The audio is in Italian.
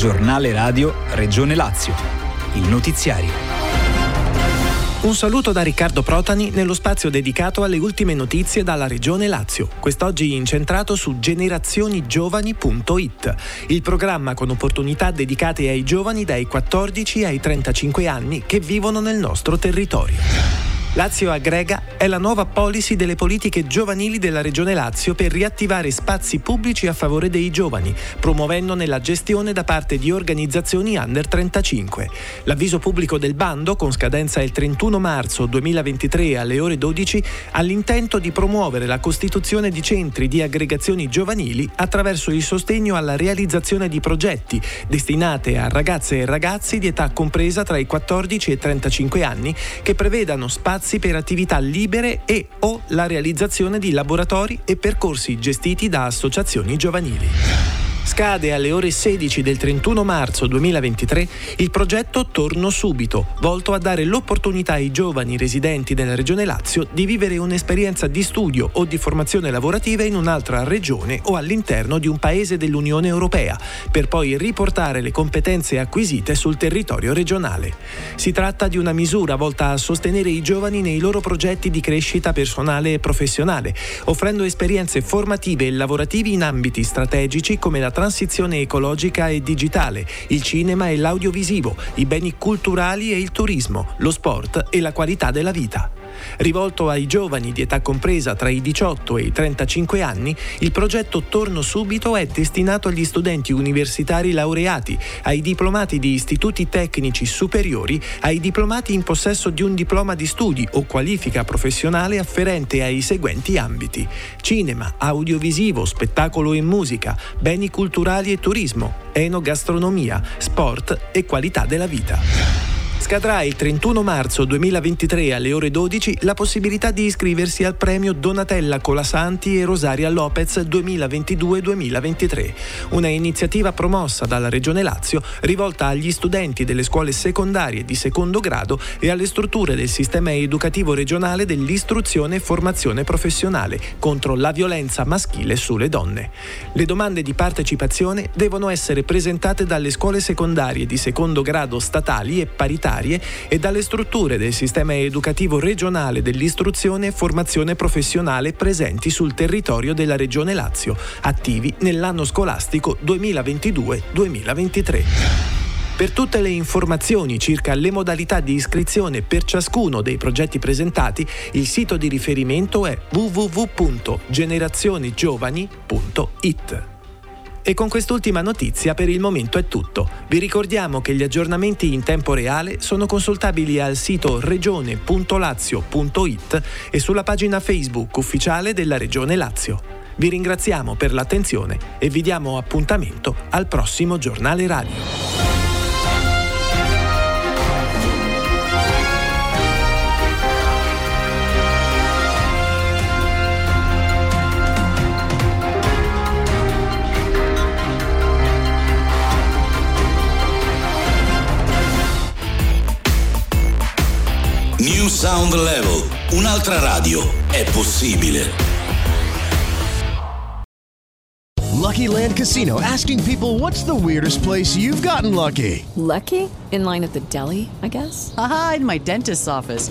Giornale radio Regione Lazio. Il notiziario. Un saluto da Riccardo Protani nello spazio dedicato alle ultime notizie dalla Regione Lazio. Quest'oggi incentrato su GenerazioniGiovani.it, il programma con opportunità dedicate ai giovani dai 14 ai 35 anni che vivono nel nostro territorio. Lazio Aggrega è la nuova policy delle politiche giovanili della Regione Lazio per riattivare spazi pubblici a favore dei giovani, promuovendone la gestione da parte di organizzazioni under 35. L'avviso pubblico del bando, con scadenza il 31 marzo 2023 alle ore 12, ha l'intento di promuovere la costituzione di centri di aggregazioni giovanili attraverso il sostegno alla realizzazione di progetti destinate a ragazze e ragazzi di età compresa tra i 14 e i 35 anni che prevedano spazi per attività libere e o la realizzazione di laboratori e percorsi gestiti da associazioni giovanili. Scade alle ore 16 del 31 marzo 2023 il progetto Torno Subito, volto a dare l'opportunità ai giovani residenti della Regione Lazio di vivere un'esperienza di studio o di formazione lavorativa in un'altra regione o all'interno di un paese dell'Unione Europea, per poi riportare le competenze acquisite sul territorio regionale. Si tratta di una misura volta a sostenere i giovani nei loro progetti di crescita personale e professionale, offrendo esperienze formative e lavorative in ambiti strategici come la transizione ecologica e digitale, il cinema e l'audiovisivo, i beni culturali e il turismo, lo sport e la qualità della vita. Rivolto ai giovani di età compresa tra i 18 e i 35 anni, il progetto Torno Subito è destinato agli studenti universitari laureati, ai diplomati di istituti tecnici superiori, ai diplomati in possesso di un diploma di studi o qualifica professionale afferente ai seguenti ambiti: cinema, audiovisivo, spettacolo e musica, beni culturali e turismo, enogastronomia, sport e qualità della vita. Scadrà il 31 marzo 2023 alle ore 12 la possibilità di iscriversi al premio Donatella Colasanti e Rosaria Lopez 2022-2023, una iniziativa promossa dalla Regione Lazio rivolta agli studenti delle scuole secondarie di secondo grado e alle strutture del sistema educativo regionale dell'istruzione e formazione professionale contro la violenza maschile sulle donne. Le domande di partecipazione devono essere presentate dalle scuole secondarie di secondo grado statali e paritarie e dalle strutture del sistema educativo regionale dell'istruzione e formazione professionale presenti sul territorio della Regione Lazio, attivi nell'anno scolastico 2022-2023. Per tutte le informazioni circa le modalità di iscrizione per ciascuno dei progetti presentati, il sito di riferimento è www.generazionigiovani.it. E con quest'ultima notizia per il momento è tutto. Vi ricordiamo che gli aggiornamenti in tempo reale sono consultabili al sito regione.lazio.it e sulla pagina Facebook ufficiale della Regione Lazio. Vi ringraziamo per l'attenzione e vi diamo appuntamento al prossimo giornale radio. New Sound Level, un'altra radio, è possibile. Lucky Land Casino, asking people what's the weirdest place you've gotten lucky? Lucky? In line at the deli, I guess? Aha, in my dentist's office.